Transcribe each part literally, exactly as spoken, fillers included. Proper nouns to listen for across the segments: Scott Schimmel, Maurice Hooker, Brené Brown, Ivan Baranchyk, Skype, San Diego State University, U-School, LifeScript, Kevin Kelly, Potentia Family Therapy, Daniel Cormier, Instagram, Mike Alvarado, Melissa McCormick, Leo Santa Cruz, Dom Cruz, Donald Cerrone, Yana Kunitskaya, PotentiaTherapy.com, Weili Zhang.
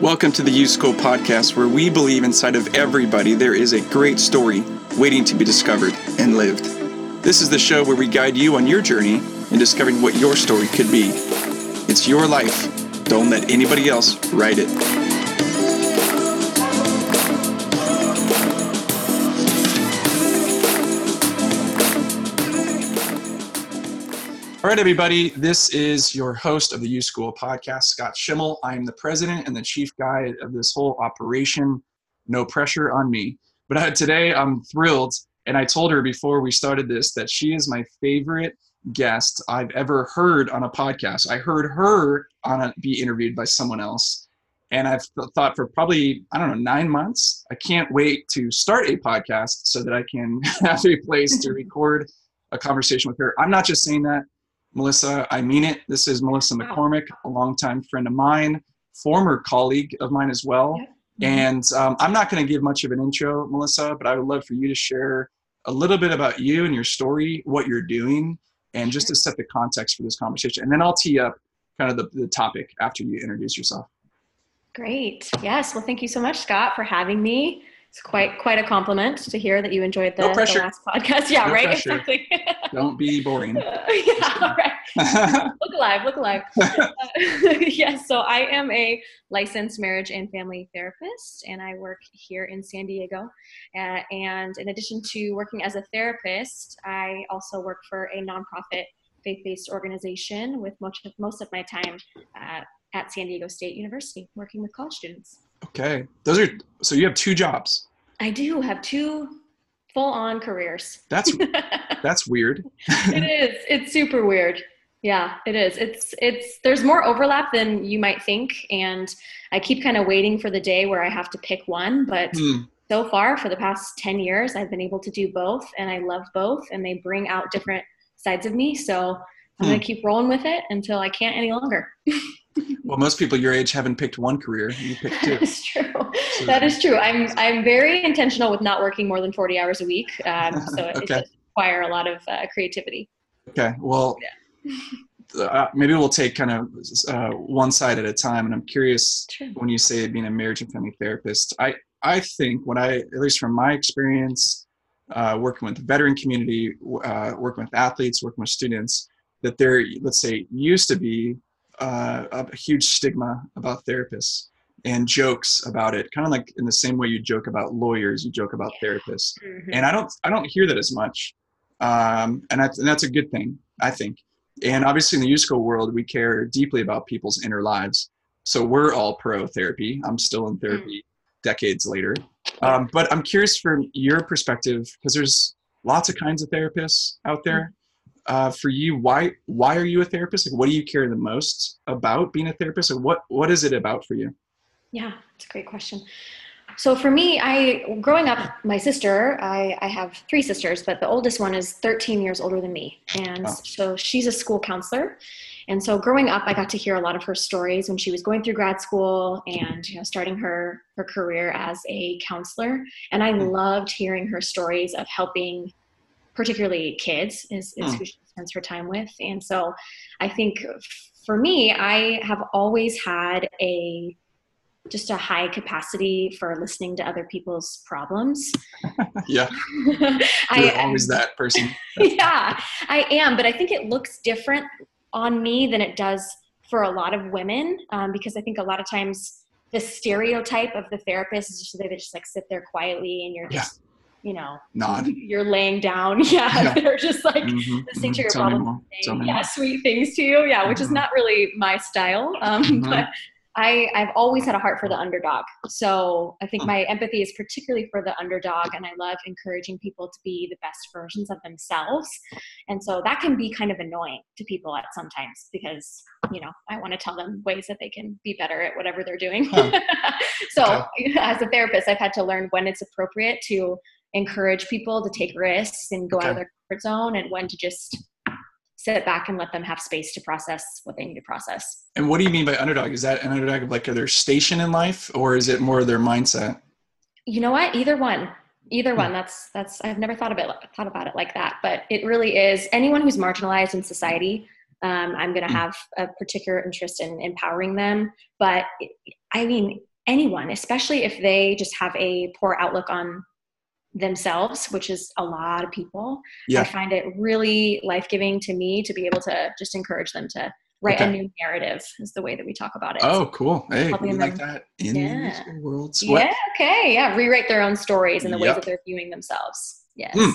Welcome to the U-School podcast, where we believe inside of everybody there is a great story waiting to be discovered and lived. This is the show where we guide you on your journey in discovering what your story could be. It's your life. Don't let anybody else write it. All right, everybody, this is your host of the U-School podcast, Scott Schimmel. I am the president and the chief guide of this whole operation. No pressure on me. But uh, today I'm thrilled, and I told her before we started this that she is my favorite guest I've ever heard on a podcast. I heard her on a, be interviewed by someone else, and I've th- thought for probably, I don't know, nine months, I can't wait to start a podcast so that I can have a place to record a conversation with her. I'm not just saying that, Melissa, I mean it. This is Melissa McCormick, a longtime friend of mine, former colleague of mine as well. Yeah. And um, I'm not going to give much of an intro, Melissa, but I would love for you to share a little bit about you and your story, what you're doing, and just to set the context for this conversation. And then I'll tee up kind of the, the topic after you introduce yourself. Great. Yes. Well, thank you so much, Scott, for having me. It's quite quite a compliment to hear that you enjoyed the, no the last podcast. Yeah, no right? Pressure. Exactly. Don't be boring. Uh, yeah, all right. Look alive, look alive. uh, yeah, so I am a licensed marriage and family therapist, and I work here in San Diego. Uh, and in addition to working as a therapist, I also work for a nonprofit faith-based organization with much of, most of my time uh, at San Diego State University, working with college students. Okay. Those are, so you have two jobs. I do have two full-on careers. That's, that's weird. It is. It's super weird. Yeah, it is. It's, it's, there's more overlap than you might think. And I keep kind of waiting for the day where I have to pick one, but mm. so far for the past ten years, I've been able to do both, and I love both, and they bring out different sides of me. So I'm going to keep rolling with it until I can't any longer. Well, most people your age haven't picked one career. You picked two. That is true. So, that is true. I'm I'm very intentional with not working more than forty hours a week. Um, so it, okay. it does require a lot of uh, creativity. Okay. Well, yeah. uh, maybe we'll take kind of uh, one side at a time. And I'm curious, true. When you say being a marriage and family therapist, I, I think what I, at least from my experience, uh, working with the veteran community, uh, working with athletes, working with students, that there, let's say, used to be uh, a huge stigma about therapists and jokes about it, kind of like in the same way you joke about lawyers, you joke about therapists. Mm-hmm. And I don't I don't hear that as much. Um, and, I, and that's a good thing, I think. And obviously in the U-School world, we care deeply about people's inner lives. So we're all pro therapy. I'm still in therapy mm. decades later. Um, but I'm curious from your perspective, because there's lots of kinds of therapists out there. Mm. Uh, for you, why why are you a therapist? Like, what do you care the most about being a therapist? And what, what is it about for you? Yeah, it's a great question. So for me, I growing up, my sister, I, I have three sisters, but the oldest one is thirteen years older than me. And wow. So she's a school counselor. And so growing up, I got to hear a lot of her stories when she was going through grad school and, you know, starting her, her career as a counselor. And I loved hearing her stories of helping particularly kids is, is who she spends her time with. And so I think for me, I have always had a, just a high capacity for listening to other people's problems. Yeah. You're I, always that person. Yeah, I am. But I think it looks different on me than it does for a lot of women. Um, because I think a lot of times the stereotype of the therapist is just they just like sit there quietly and you're just, yeah. you know, nod. You're laying down. Yeah, yeah. They're just like mm-hmm. listening mm-hmm. to your Tell problem. Saying, yeah, more. Sweet things to you. Yeah, which mm-hmm. is not really my style. Um, mm-hmm. But I, I've always had a heart for the underdog. So I think mm-hmm. my empathy is particularly for the underdog, and I love encouraging people to be the best versions of themselves. And so that can be kind of annoying to people at sometimes because, you know, I want to tell them ways that they can be better at whatever they're doing. Huh. So okay. as a therapist, I've had to learn when it's appropriate to encourage people to take risks and go okay. out of their comfort zone, and when to just sit back and let them have space to process what they need to process. And what do you mean by underdog? Is that an underdog of like their station in life, or is it more their mindset? You know what? Either one, either one. That's, that's, I've never thought of it, thought about it like that, but it really is anyone who's marginalized in society. Um, I'm going to have a particular interest in empowering them, but it, I mean, anyone, especially if they just have a poor outlook on themselves, which is a lot of people. Yeah. I find it really life-giving to me to be able to just encourage them to write okay. a new narrative is the way that we talk about it. Oh, cool. Hey, we like that in yeah. the world. Sweat. Yeah. Okay. Yeah. Rewrite their own stories and the yep. ways that they're viewing themselves. Yes. Mm.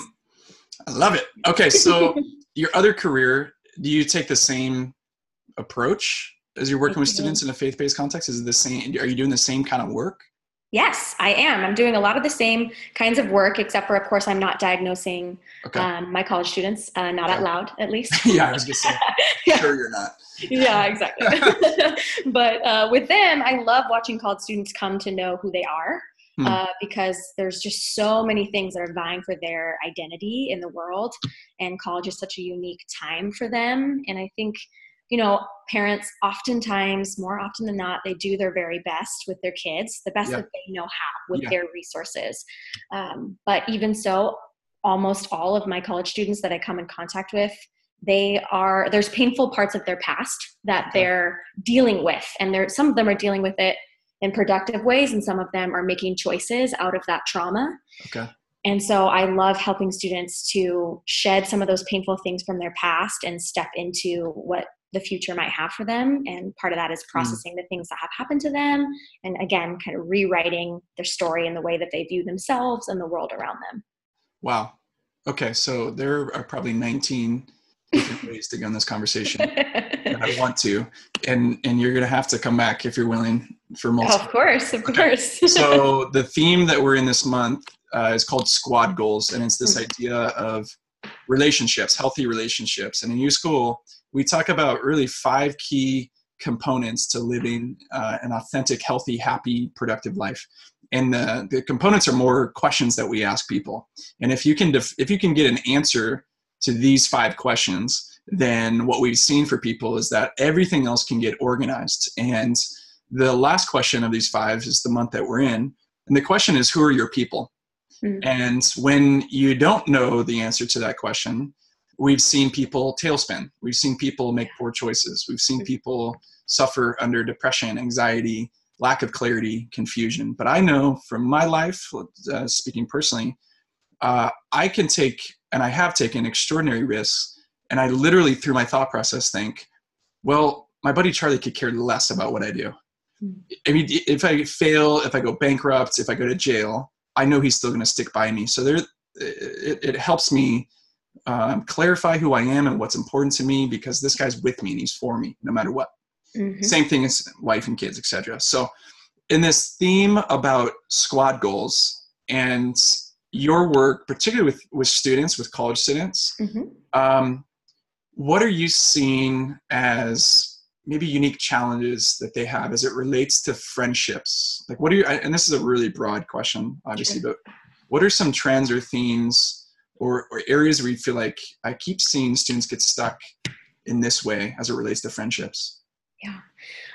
I love it. Okay. So your other career, do you take the same approach as you're working mm-hmm. with students in a faith-based context? Is it the same? Are you doing the same kind of work? Yes, I am. I'm doing a lot of the same kinds of work, except for, of course, I'm not diagnosing okay. um, my college students, uh, not okay. out loud, at least. Yeah, I was going to say, yeah. sure you're not. Yeah, exactly. But uh, with them, I love watching college students come to know who they are, hmm. uh, because there's just so many things that are vying for their identity in the world, and college is such a unique time for them. And I think, you know, parents oftentimes, more often than not, they do their very best with their kids, the best yeah. that they know how with yeah. their resources. Um, but even so, almost all of my college students that I come in contact with, they are, there's painful parts of their past that okay. they're dealing with. And there, some of them are dealing with it in productive ways, and some of them are making choices out of that trauma. Okay. And so I love helping students to shed some of those painful things from their past and step into what the future might have for them. And part of that is processing mm. the things that have happened to them. And again, kind of rewriting their story and the way that they view themselves and the world around them. Wow. Okay. So there are probably nineteen different ways to go in this conversation that I want to, and, and you're going to have to come back if you're willing for multiple. Of course. Of okay. course. So the theme that we're in this month uh, is called squad goals. And it's this mm. idea of relationships, healthy relationships. And in U-School, we talk about really five key components to living uh, an authentic, healthy, happy, productive life. And the, the components are more questions that we ask people. And if you can, def- if you can get an answer to these five questions, then what we've seen for people is that everything else can get organized. And the last question of these five is the month that we're in. And the question is, who are your people? Mm-hmm. And when you don't know the answer to that question, we've seen people tailspin. We've seen people make poor choices. We've seen people suffer under depression, anxiety, lack of clarity, confusion. But I know from my life, uh, speaking personally, uh, I can take, and I have taken extraordinary risks. And I literally, through my thought process, think, well, my buddy Charlie could care less about what I do. I mean, if I fail, if I go bankrupt, if I go to jail, I know he's still going to stick by me. So there, it, it helps me um, clarify who I am and what's important to me, because this guy's with me and he's for me no matter what. Mm-hmm. Same thing as wife and kids, et cetera. So in this theme about squad goals and your work, particularly with, with students, with college students, mm-hmm. um, what are you seeing as maybe unique challenges that they have as it relates to friendships? Like what are you, and this is a really broad question, obviously, sure. but what are some trends or themes or, or areas where you feel like I keep seeing students get stuck in this way as it relates to friendships? Yeah,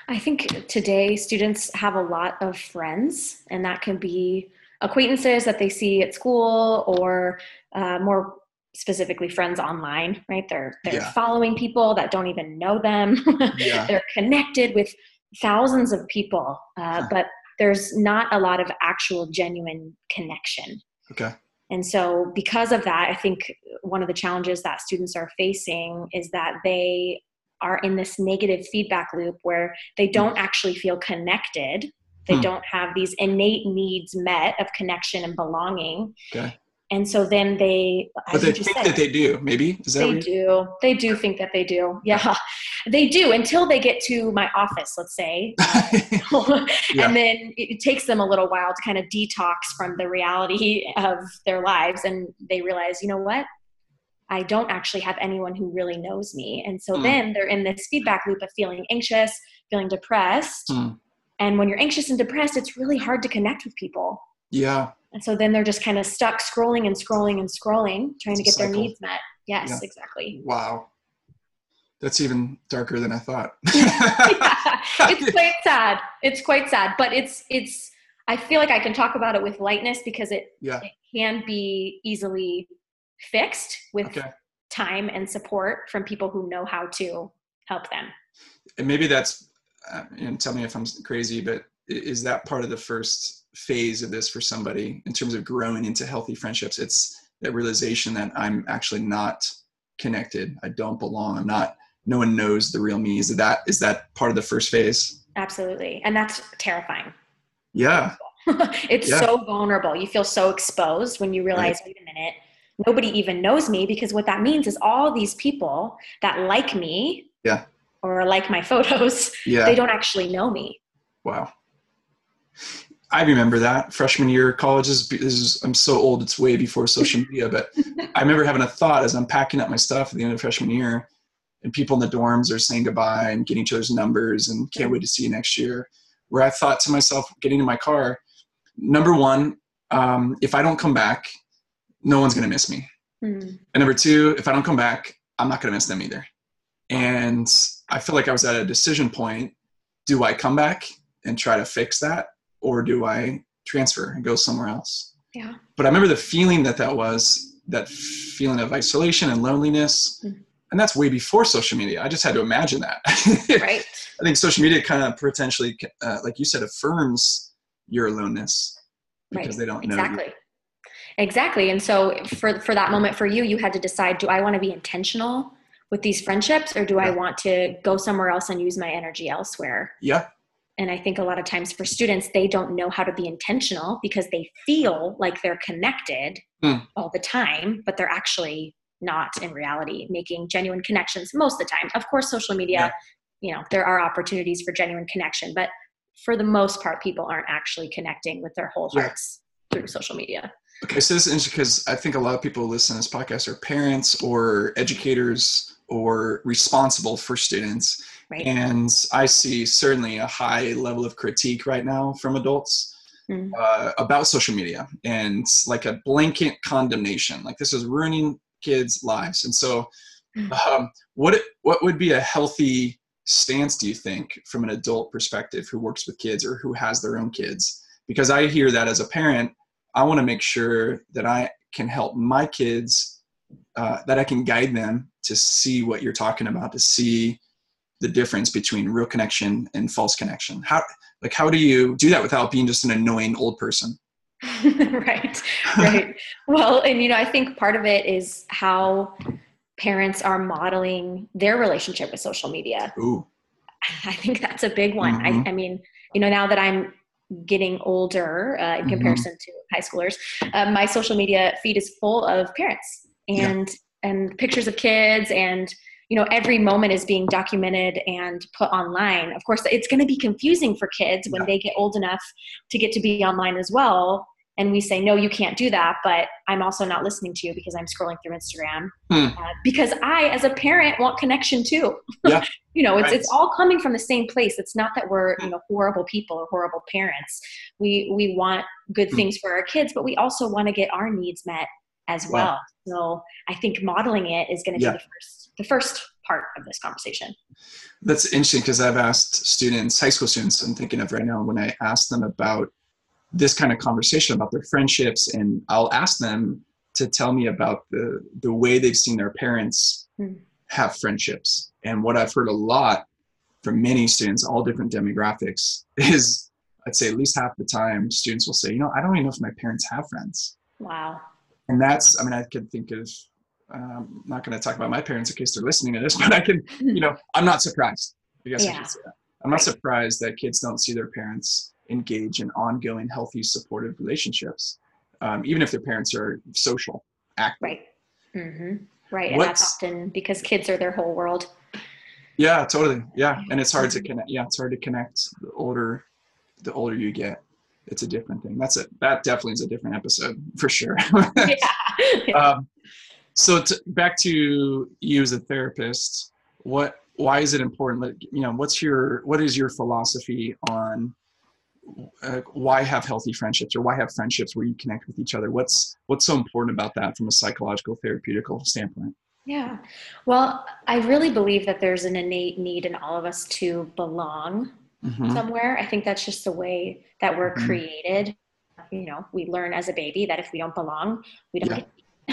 I think today students have a lot of friends, and that can be acquaintances that they see at school or uh, more specifically friends online, right? They're, they're yeah. following people that don't even know them. yeah. They're connected with thousands of people, uh, huh. but there's not a lot of actual genuine connection. Okay. And so because of that, I think one of the challenges that students are facing is that they are in this negative feedback loop where they don't actually feel connected. They hmm. don't have these innate needs met of connection and belonging. Okay. And so then they, but they think said, that they do, maybe? Is that they what do. They do think that they do. Yeah, they do until they get to my office, let's say. and yeah. then it takes them a little while to kind of detox from the reality of their lives. And they realize, you know what? I don't actually have anyone who really knows me. And so mm. then they're in this feedback loop of feeling anxious, feeling depressed. Mm. And when you're anxious and depressed, it's really hard to connect with people. Yeah. And so then they're just kind of stuck scrolling and scrolling and scrolling, trying to get cycle. their needs met. Yes, yeah. exactly. Wow. That's even darker than I thought. yeah. It's quite sad. It's quite sad, but it's, it's, I feel like I can talk about it with lightness because it, yeah. it can be easily fixed with okay. time and support from people who know how to help them. And maybe that's, uh, and tell me if I'm crazy, but is that part of the first phase of this for somebody in terms of growing into healthy friendships? It's that realization that I'm actually not connected. I don't belong. I'm not, no one knows the real me. Is that, is that part of the first phase? Absolutely. And that's terrifying. Yeah. It's yeah. so vulnerable. You feel so exposed when you realize, right. wait a minute, nobody even knows me, because what that means is all these people that like me yeah. or like my photos, yeah. they don't actually know me. Wow. I remember that freshman year of college. This is, I'm so old, it's way before social media, but I remember having a thought as I'm packing up my stuff at the end of freshman year, and people in the dorms are saying goodbye and getting each other's numbers and can't wait to see you next year. Where I thought to myself, getting in my car, number one, um, if I don't come back, no one's going to miss me. Mm. And number two, if I don't come back, I'm not going to miss them either. And I feel like I was at a decision point. Do I come back and try to fix that? Or do I transfer and go somewhere else? Yeah. But I remember the feeling that that was, that feeling of isolation and loneliness. Mm. And that's way before social media. I just had to imagine that. Right. I think social media kind of potentially, uh, like you said, affirms your aloneness because right. they don't exactly. know. Exactly. Exactly. And so for, for that moment for you, you had to decide, do I want to be intentional with these friendships, or do yeah. I want to go somewhere else and use my energy elsewhere? Yeah. And I think a lot of times for students, they don't know how to be intentional because they feel like they're connected mm. all the time, but they're actually not in reality making genuine connections most of the time. Of course, social media, yeah. you know, there are opportunities for genuine connection, but for the most part, people aren't actually connecting with their whole hearts yeah. through social media. Okay, so this is interesting because I think a lot of people listening to this podcast are parents or educators or responsible for students. Right. And I see certainly a high level of critique right now from adults. Mm-hmm. uh, about social media, and like a blanket condemnation, like this is ruining kids' lives. And so um, what, what would be a healthy stance, do you think, from an adult perspective who works with kids or who has their own kids? Because I hear that as a parent, I want to make sure that I can help my kids, uh, that I can guide them to see what you're talking about, to see the difference between real connection and false connection. How, like, how do you do that without being just an annoying old person? Right, right. Well, and you know, I think part of it is how parents are modeling their relationship with social media. Ooh. I think that's a big one. Mm-hmm. I, I mean, you know, now that I'm getting older uh, in mm-hmm. comparison to high schoolers, uh, my social media feed is full of parents and yeah. and pictures of kids, and you know, every moment is being documented and put online. Of course, it's going to be confusing for kids when yeah. they get old enough to get to be online as well. And we say, no, you can't do that, but I'm also not listening to you because I'm scrolling through Instagram hmm. uh, because I, as a parent, want connection too. Yeah. You know, it's, right. it's all coming from the same place. It's not that we're, you know, horrible people or horrible parents. We, we want good hmm. things for our kids, but we also want to get our needs met as wow. well. So I think modeling it is going to yeah. be the first, the first part of this conversation. That's interesting because I've asked students, high school students I'm thinking of right now, when I ask them about this kind of conversation about their friendships, and I'll ask them to tell me about the, the way they've seen their parents mm. have friendships. And what I've heard a lot from many students, all different demographics, is I'd say at least half the time students will say, you know, I don't even know if my parents have friends. Wow. And that's, I mean, I can think of, um, I'm not going to talk about my parents in case they're listening to this, but I can, you know, I'm not surprised. I guess yeah. I should say that. I'm not right. surprised that kids don't see their parents engage in ongoing, healthy, supportive relationships, um, even if their parents are social, active. Right. Mm-hmm. Right. And What's, that's often because kids are their whole world. Yeah, totally. Yeah. And it's hard to connect. Yeah. It's hard to connect the older, the older you get. It's a different thing. That's it. That definitely is a different episode for sure. yeah. um, so to, back to you as a therapist, what, why is it important? Like, you know, what's your, what is your philosophy on Uh, why have healthy friendships, or why have friendships where you connect with each other? What's what's so important about that from a psychological, therapeutical standpoint? Yeah. Well, I really believe that there's an innate need in all of us to belong mm-hmm. somewhere. I think that's just the way that we're mm-hmm. created. You know, we learn as a baby that if we don't belong, we don't yeah. get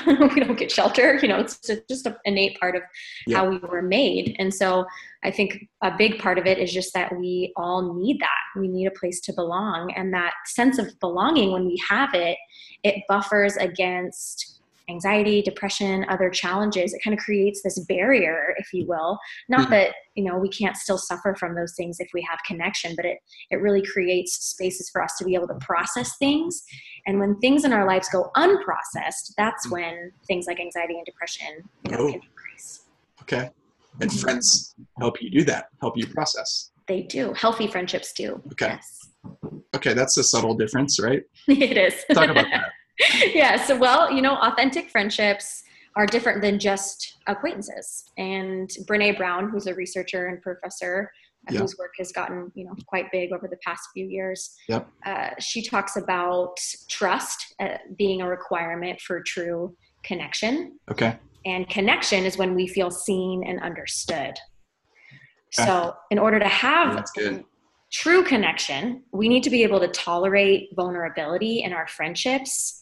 We don't get shelter. You know, it's just an innate part of yeah. how we were made. And so I think a big part of it is just that we all need that. We need a place to belong. And that sense of belonging, when we have it, it buffers against anxiety, depression, other challenges. It kind of creates this barrier, if you will. Not mm-hmm. that, you know, we can't still suffer from those things if we have connection, but it, it really creates spaces for us to be able to process things. And when things in our lives go unprocessed, that's when things like anxiety and depression you know, oh. can increase. Okay. And friends help you do that, help you process. They do. Healthy friendships do. Okay. Yes. Okay. That's a subtle difference, right? It is. Talk about that. Yeah. So, well, you know, authentic friendships are different than just acquaintances. And Brené Brown, who's a researcher and professor, yeah. whose work has gotten, you know, quite big over the past few years. Yep. Uh, she talks about trust uh, being a requirement for true connection. Okay. And connection is when we feel seen and understood. Okay. So in order to have That's good. true connection, we need to be able to tolerate vulnerability in our friendships.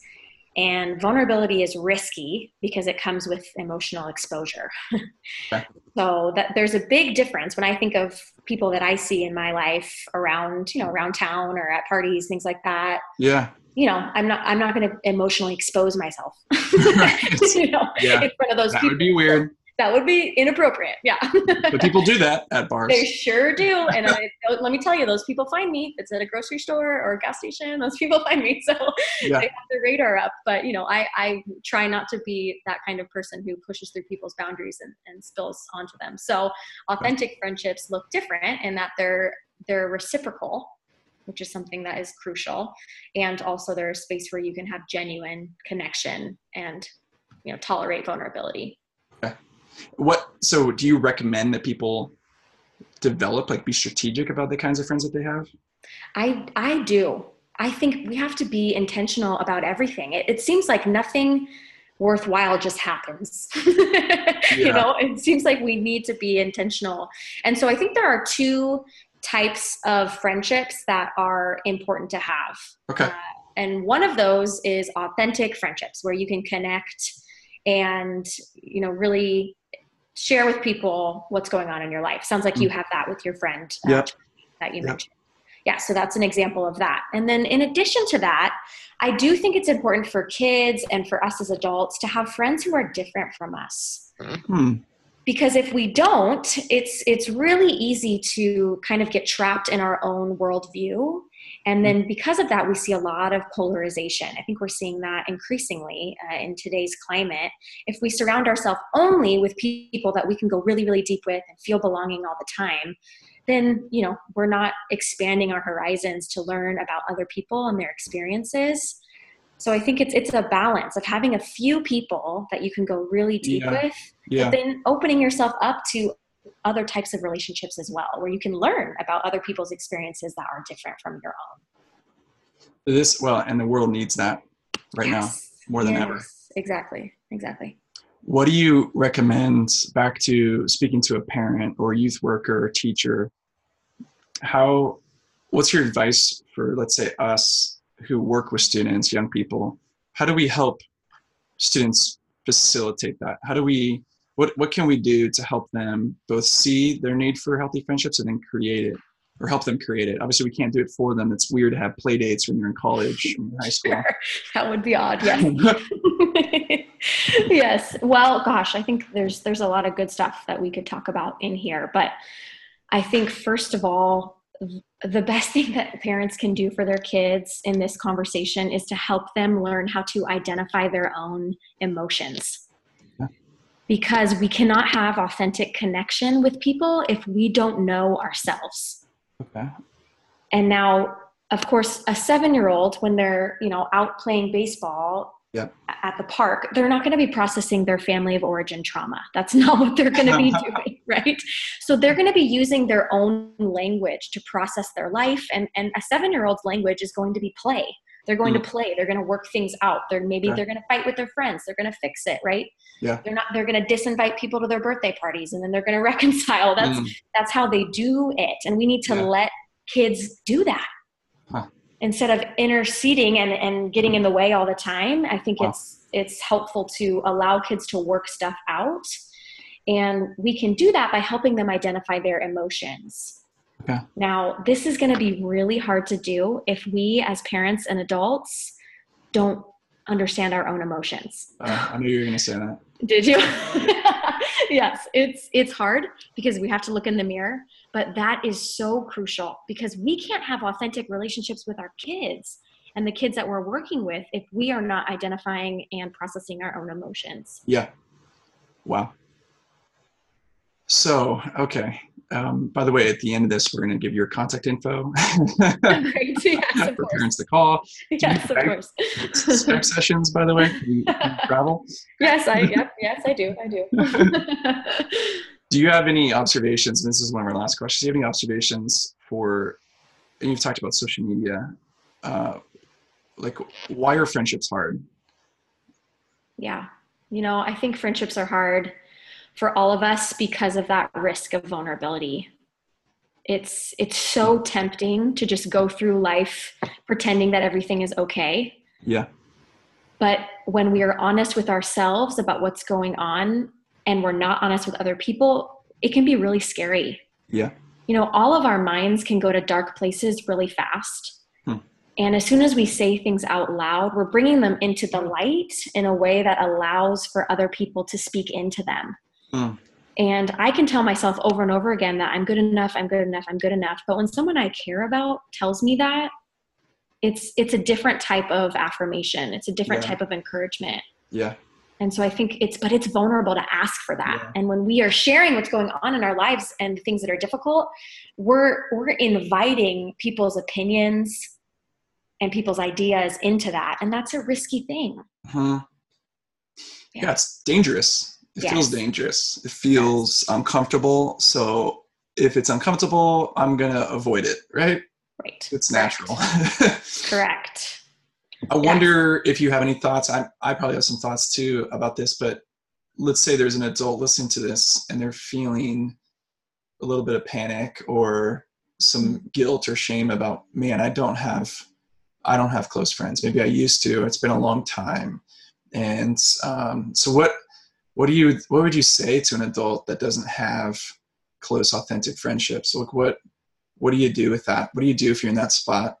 And vulnerability is risky because it comes with emotional exposure. Okay. So that there's a big difference when I think of people that I see in my life around, you know, around town or at parties, things like that. Yeah. You know, I'm not, I'm not going to emotionally expose myself. Right. You know, yeah. in front of those that people. That would be weird. That would be inappropriate. Yeah. But people do that at bars. They sure do. And I, let me tell you, those people find me. If it's at a grocery store or a gas station, those people find me. So yeah. they have their radar up. But, you know, I, I try not to be that kind of person who pushes through people's boundaries and, and spills onto them. So authentic okay. friendships look different in that they're they're reciprocal, which is something that is crucial. And also there's a space where you can have genuine connection and, you know, tolerate vulnerability. Okay. What, so do you recommend that people develop, like be strategic about the kinds of friends that they have? I, I do. I think we have to be intentional about everything. It, it seems like nothing worthwhile just happens. Yeah. You know, it seems like we need to be intentional. And so I think there are two types of friendships that are important to have. Okay. Uh, and one of those is authentic friendships where you can connect and, you know, really share with people what's going on in your life. Sounds like you have that with your friend uh, yep. that you yep. mentioned. Yeah. So that's an example of that. And then in addition to that, I do think it's important for kids and for us as adults to have friends who are different from us. Mm-hmm. Because if we don't, it's, it's really easy to kind of get trapped in our own worldview. And then because of that, we see a lot of polarization. I think we're seeing that increasingly uh, in today's climate. If we surround ourselves only with people that we can go really, really deep with and feel belonging all the time, then, you know, we're not expanding our horizons to learn about other people and their experiences. So I think it's it's a balance of having a few people that you can go really deep yeah. with, yeah. but then opening yourself up to other types of relationships as well, where you can learn about other people's experiences that are different from your own. This, well, and the world needs that right yes. now more than yes. ever. Exactly. Exactly. What do you recommend, back to speaking to a parent or youth worker or teacher, how, what's your advice for, let's say, us who work with students, young people? How do we help students facilitate that? How do we What what can we do to help them both see their need for healthy friendships and then create it, or help them create it? Obviously, we can't do it for them. It's weird to have play dates when you're in college or high school. Sure. That would be odd, yes. Yes. Well, gosh, I think there's there's a lot of good stuff that we could talk about in here. But I think, first of all, the best thing that parents can do for their kids in this conversation is to help them learn how to identify their own emotions. Because we cannot have authentic connection with people if we don't know ourselves. Okay. And now, of course, a seven-year-old, when they're, you know, out playing baseball yep. at the park, they're not going to be processing their family of origin trauma. That's not what they're going to be doing, right? So they're going to be using their own language to process their life. And, and a seven-year-old's language is going to be play. They're going mm. to play. They're going to work things out. They're maybe okay. they're going to fight with their friends. They're going to fix it, right? Yeah. They're not. They're going to disinvite people to their birthday parties, and then they're going to reconcile. That's mm. that's how they do it. And we need to yeah. let kids do that. Huh. instead of interceding and, and getting in the way all the time, I think wow. it's it's helpful to allow kids to work stuff out. And we can do that by helping them identify their emotions. Okay. Now, this is going to be really hard to do if we as parents and adults don't understand our own emotions. Uh, I knew you were going to say that. Did you? Yes, it's it's hard because we have to look in the mirror, but that is so crucial because we can't have authentic relationships with our kids and the kids that we're working with if we are not identifying and processing our own emotions. Yeah. Wow. So, okay. Um, by the way, at the end of this, we're going to give your contact info right. Yes, for course. Parents to call. Yes, of course. Skype sessions, by the way. You, you travel? Yes, I yep, yes, I do. I do. Do you have any observations? And this is one of our last questions. Do you have any observations for? And you've talked about social media. Uh, like, why are friendships hard? Yeah, you know, I think friendships are hard for all of us because of that risk of vulnerability. It's, it's so tempting to just go through life pretending that everything is okay. Yeah. But when we are honest with ourselves about what's going on and we're not honest with other people, it can be really scary. Yeah. You know, all of our minds can go to dark places really fast. Hmm. And as soon as we say things out loud, we're bringing them into the light in a way that allows for other people to speak into them. Mm. And I can tell myself over and over again that I'm good enough, I'm good enough, I'm good enough. But when someone I care about tells me that, it's it's a different type of affirmation. It's a different yeah. type of encouragement. Yeah. And so I think it's, but it's vulnerable to ask for that. Yeah. And when we are sharing what's going on in our lives and things that are difficult, we're we're inviting people's opinions and people's ideas into that. And that's a risky thing. Uh-huh. Yeah. yeah, it's dangerous. It yes. feels dangerous. It feels yes. uncomfortable. So if it's uncomfortable, I'm going to avoid it, right? Right. It's natural. Correct. Correct. I yes. wonder if you have any thoughts. I, I probably have some thoughts too about this, but let's say there's an adult listening to this and they're feeling a little bit of panic or some guilt or shame about, man, I don't have, I don't have close friends. Maybe I used to, it's been a long time. And um, so what, What do you? What would you say to an adult that doesn't have close, authentic friendships? Like, what? What do you do with that? What do you do if you're in that spot?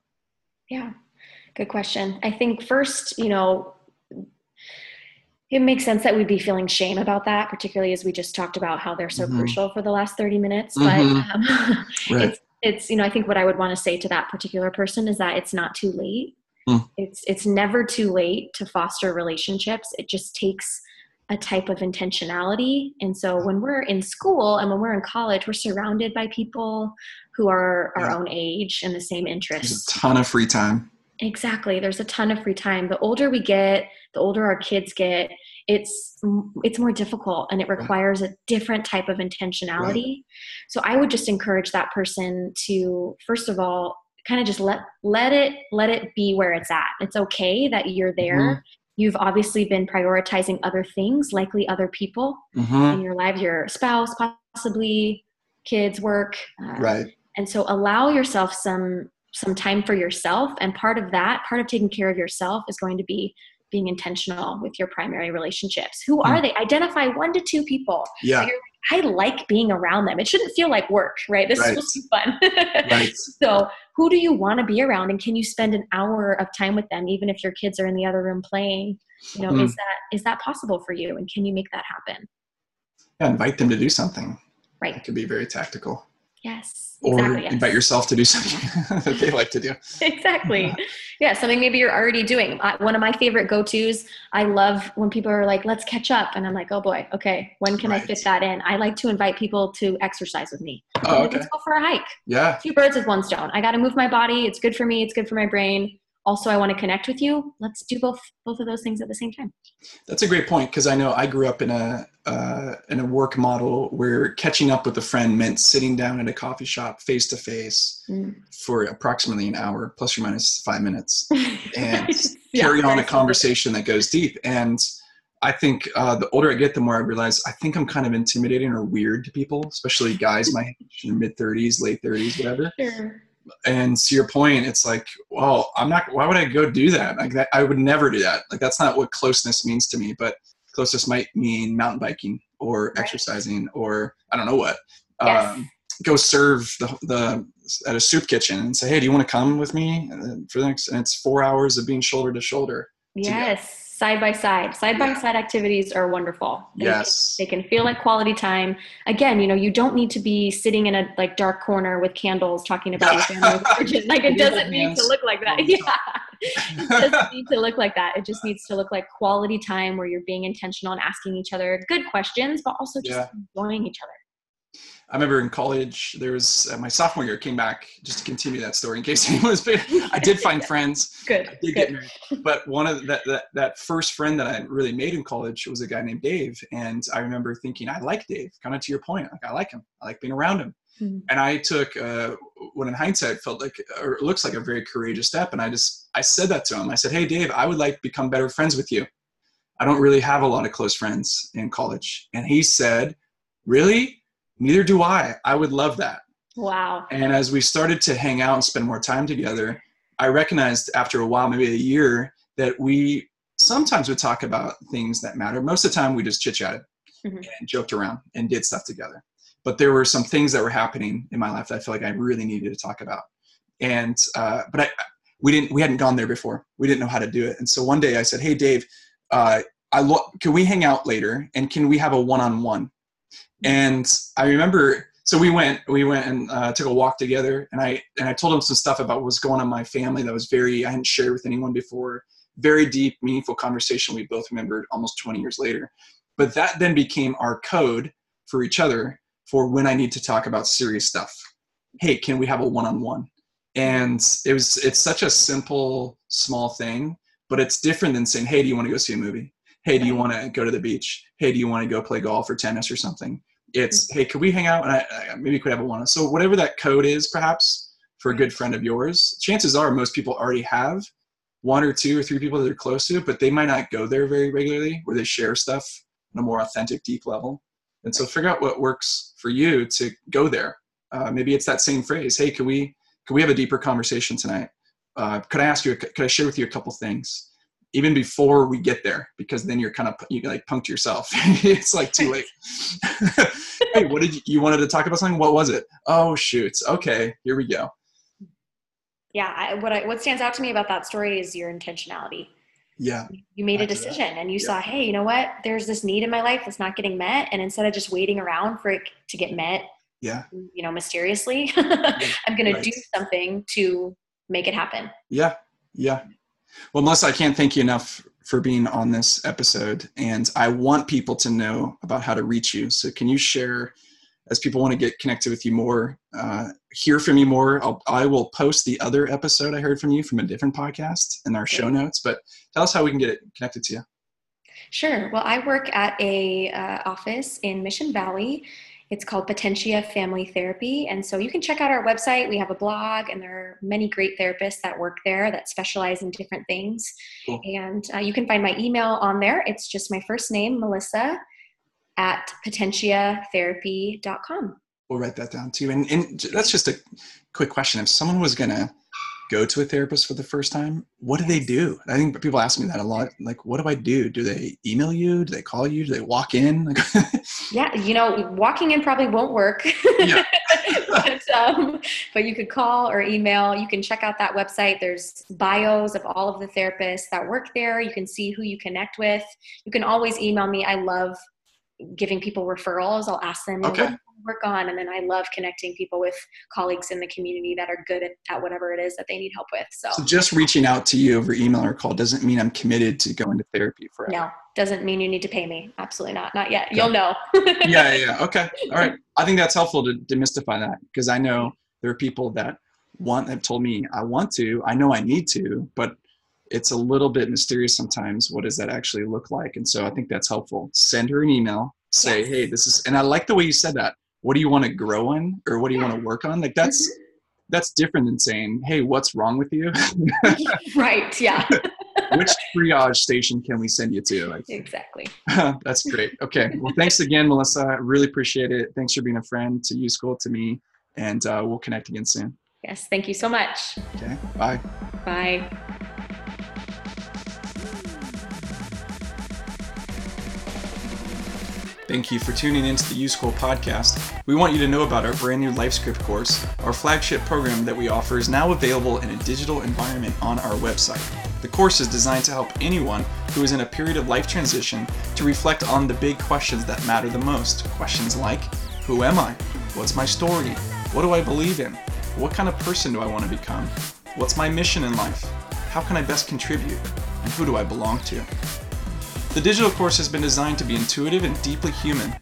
Yeah, good question. I think first, you know, it makes sense that we'd be feeling shame about that, particularly as we just talked about how they're so mm-hmm. crucial for the last thirty minutes. Mm-hmm. But um, right. it's, it's, you know, I think what I would want to say to that particular person is that it's not too late. Mm. It's it's never too late to foster relationships. It just takes a type of intentionality. And so when we're in school and when we're in college, we're surrounded by people who are our yeah. own age and the same interests. There's a ton of free time. Exactly. There's a ton of free time. The older we get, the older our kids get, it's, it's more difficult and it requires right. a different type of intentionality. Right. So I would just encourage that person to, first of all, kind of just let, let it, let it be where it's at. It's okay that you're there. Mm-hmm. You've obviously been prioritizing other things, likely other people mm-hmm. in your life, your spouse, possibly kids, work. Uh, right. And so allow yourself some some time for yourself. And part of that, part of taking care of yourself is going to be being intentional with your primary relationships. Who are mm. they? Identify one to two people. Yeah. So you're like, I like being around them. It shouldn't feel like work, right? This right. is supposed to be fun. right. So who do you want to be around? And can you spend an hour of time with them, even if your kids are in the other room playing? You know, mm. is that is that possible for you? And can you make that happen? Yeah, invite them to do something. Right. It could be very tactical. Yes. Or exactly, yes. invite yourself to do something that they like to do. Exactly. Yeah, something maybe you're already doing. I, one of my favorite go-tos, I love when people are like, let's catch up. And I'm like, oh boy, okay, when can right. I fit that in? I like to invite people to exercise with me. Oh, okay. Let's go for a hike. Yeah. Two birds with one stone. I got to move my body. It's good for me. It's good for my brain. Also, I want to connect with you. Let's do both both of those things at the same time. That's a great point because I know I grew up in a uh, in a work model where catching up with a friend meant sitting down at a coffee shop face to face for approximately an hour, plus or minus five minutes, and yeah, carry on a conversation that goes deep. And I think uh, the older I get, the more I realize I think I'm kind of intimidating or weird to people, especially guys my age, mid thirties, late thirties, whatever. Sure. And to your point, it's like, well, I'm not, why would I go do that? Like that, I would never do that. Like, that's not what closeness means to me, but closeness might mean mountain biking or right. exercising or I don't know what, yes. um, go serve the, the, at a soup kitchen and say, hey, do you want to come with me for the next, and it's four hours of being shoulder to shoulder. Yes. Together. Side by side, side by side activities are wonderful. They yes. Can, they can feel like quality time. Again, you know, you don't need to be sitting in a like dark corner with candles talking about your family. Like it doesn't need to look like that. Yeah. It doesn't need to look like that. It just needs to look like quality time where you're being intentional and asking each other good questions, but also just yeah. enjoying each other. I remember in college, there was uh, my sophomore year came back just to continue that story in case anyone was big. I did find friends. Good. I did good. Get married. But one of the, that, that, that first friend that I really made in college was a guy named Dave. And I remember thinking, I like Dave, kind of to your point. Like, I like him. I like being around him. Mm-hmm. And I took uh, what in hindsight felt like, or looks like a very courageous step. And I just, I said that to him. I said, hey, Dave, I would like to become better friends with you. I don't really have a lot of close friends in college. And he said, really? Neither do I. I would love that. Wow. And as we started to hang out and spend more time together, I recognized after a while, maybe a year, that we sometimes would talk about things that matter. Most of the time we just chit-chatted mm-hmm. and joked around and did stuff together. But there were some things that were happening in my life that I feel like I really needed to talk about. And, uh, but I, we didn't, we hadn't gone there before. We didn't know how to do it. And so one day I said, hey, Dave, uh, I lo- can we hang out later? And can we have a one-on-one? And I remember, so we went, we went and uh, took a walk together, and I, and I told him some stuff about what was going on in my family that was very, I hadn't shared with anyone before, very deep, meaningful conversation we both remembered almost twenty years later. But that then became our code for each other for when I need to talk about serious stuff. Hey, can we have a one-on-one? And it was, it's such a simple, small thing, but it's different than saying, hey, do you want to go see a movie? Hey, do you want to go to the beach? Hey, do you want to go play golf or tennis or something? It's, hey, could we hang out? And I, I maybe could have a one. So whatever that code is, perhaps for a good friend of yours, chances are most people already have one or two or three people that they're close to, but they might not go there very regularly where they share stuff on a more authentic, deep level. And so figure out what works for you to go there. Uh, maybe it's that same phrase. Hey, could we, could we have a deeper conversation tonight? Uh, could I ask you, could I share with you a couple things? Even before we get there, because then you're kind of, you like punked yourself. It's like too late. Hey, what did you, you wanted to talk about something? What was it? Oh, shoot. Okay. Here we go. Yeah. I, what I, what stands out to me about that story is your intentionality. Yeah. You made a decision and you yeah. saw, hey, you know what? There's this need in my life that's not getting met. And instead of just waiting around for it to get met, yeah, you know, mysteriously, I'm going right. to do something to make it happen. Yeah. Yeah. Well, Melissa, I can't thank you enough for being on this episode, and I want people to know about how to reach you. So can you share, as people want to get connected with you more, uh, hear from you more? I'll, I will post the other episode I heard from you from a different podcast in our show notes, but tell us how we can get it connected to you. Sure. Well, I work at a uh, office in Mission Valley. It's called Potentia Family Therapy. And so you can check out our website. We have a blog, and there are many great therapists that work there that specialize in different things. Cool. And uh, you can find my email on there. It's just my first name, Melissa, at Potentia Therapy dot com. We'll write that down too. And, and that's just a quick question. If someone was going to go to a therapist for the first time, what do they do? I think people ask me that a lot. Like, what do I do? Do they email you? Do they call you? Do they walk in? Like, yeah. You know, walking in probably won't work, yeah. but, um, but you could call or email. You can check out that website. There's bios of all of the therapists that work there. You can see who you connect with. You can always email me. I love giving people referrals. I'll ask them, okay, work on. And then I love connecting people with colleagues in the community that are good at, at whatever it is that they need help with. So. so just reaching out to you over email or call doesn't mean I'm committed to going to therapy forever. No, doesn't mean you need to pay me. Absolutely not. Not yet. Okay. You'll know. yeah, yeah. Yeah. Okay. All right. I think that's helpful to demystify that, because I know there are people that want, have told me I want to, I know I need to, but it's a little bit mysterious sometimes. What does that actually look like? And so I think that's helpful. Send her an email, say, yes. Hey, this is, and I like the way you said that. What do you want to grow in, or what do you yeah. want to work on? Like that's, mm-hmm. that's different than saying, hey, what's wrong with you? Right. Yeah. Which triage station can we send you to? Like, exactly. That's great. Okay. Well, thanks again, Melissa. I really appreciate it. Thanks for being a friend to U-School, to me, and uh, we'll connect again soon. Yes, thank you so much. Okay, bye. Bye. Thank you for tuning into the U-School podcast. We want you to know about our brand new LifeScript course. Our flagship program that we offer is now available in a digital environment on our website. The course is designed to help anyone who is in a period of life transition to reflect on the big questions that matter the most. Questions like, who am I? What's my story? What do I believe in? What kind of person do I want to become? What's my mission in life? How can I best contribute? And who do I belong to? The digital course has been designed to be intuitive and deeply human.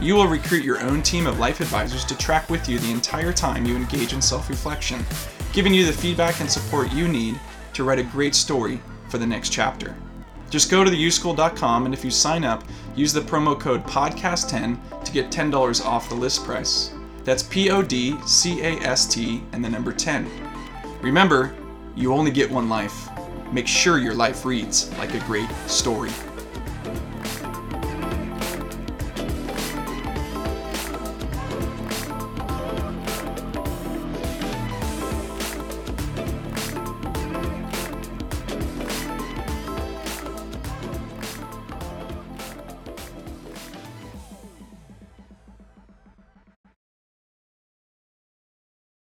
You will recruit your own team of life advisors to track with you the entire time you engage in self-reflection, giving you the feedback and support you need to write a great story for the next chapter. Just go to the u school dot com, and if you sign up, use the promo code podcast ten to get ten dollars off the list price. That's P O D C A S T and the number ten. Remember, you only get one life. Make sure your life reads like a great story.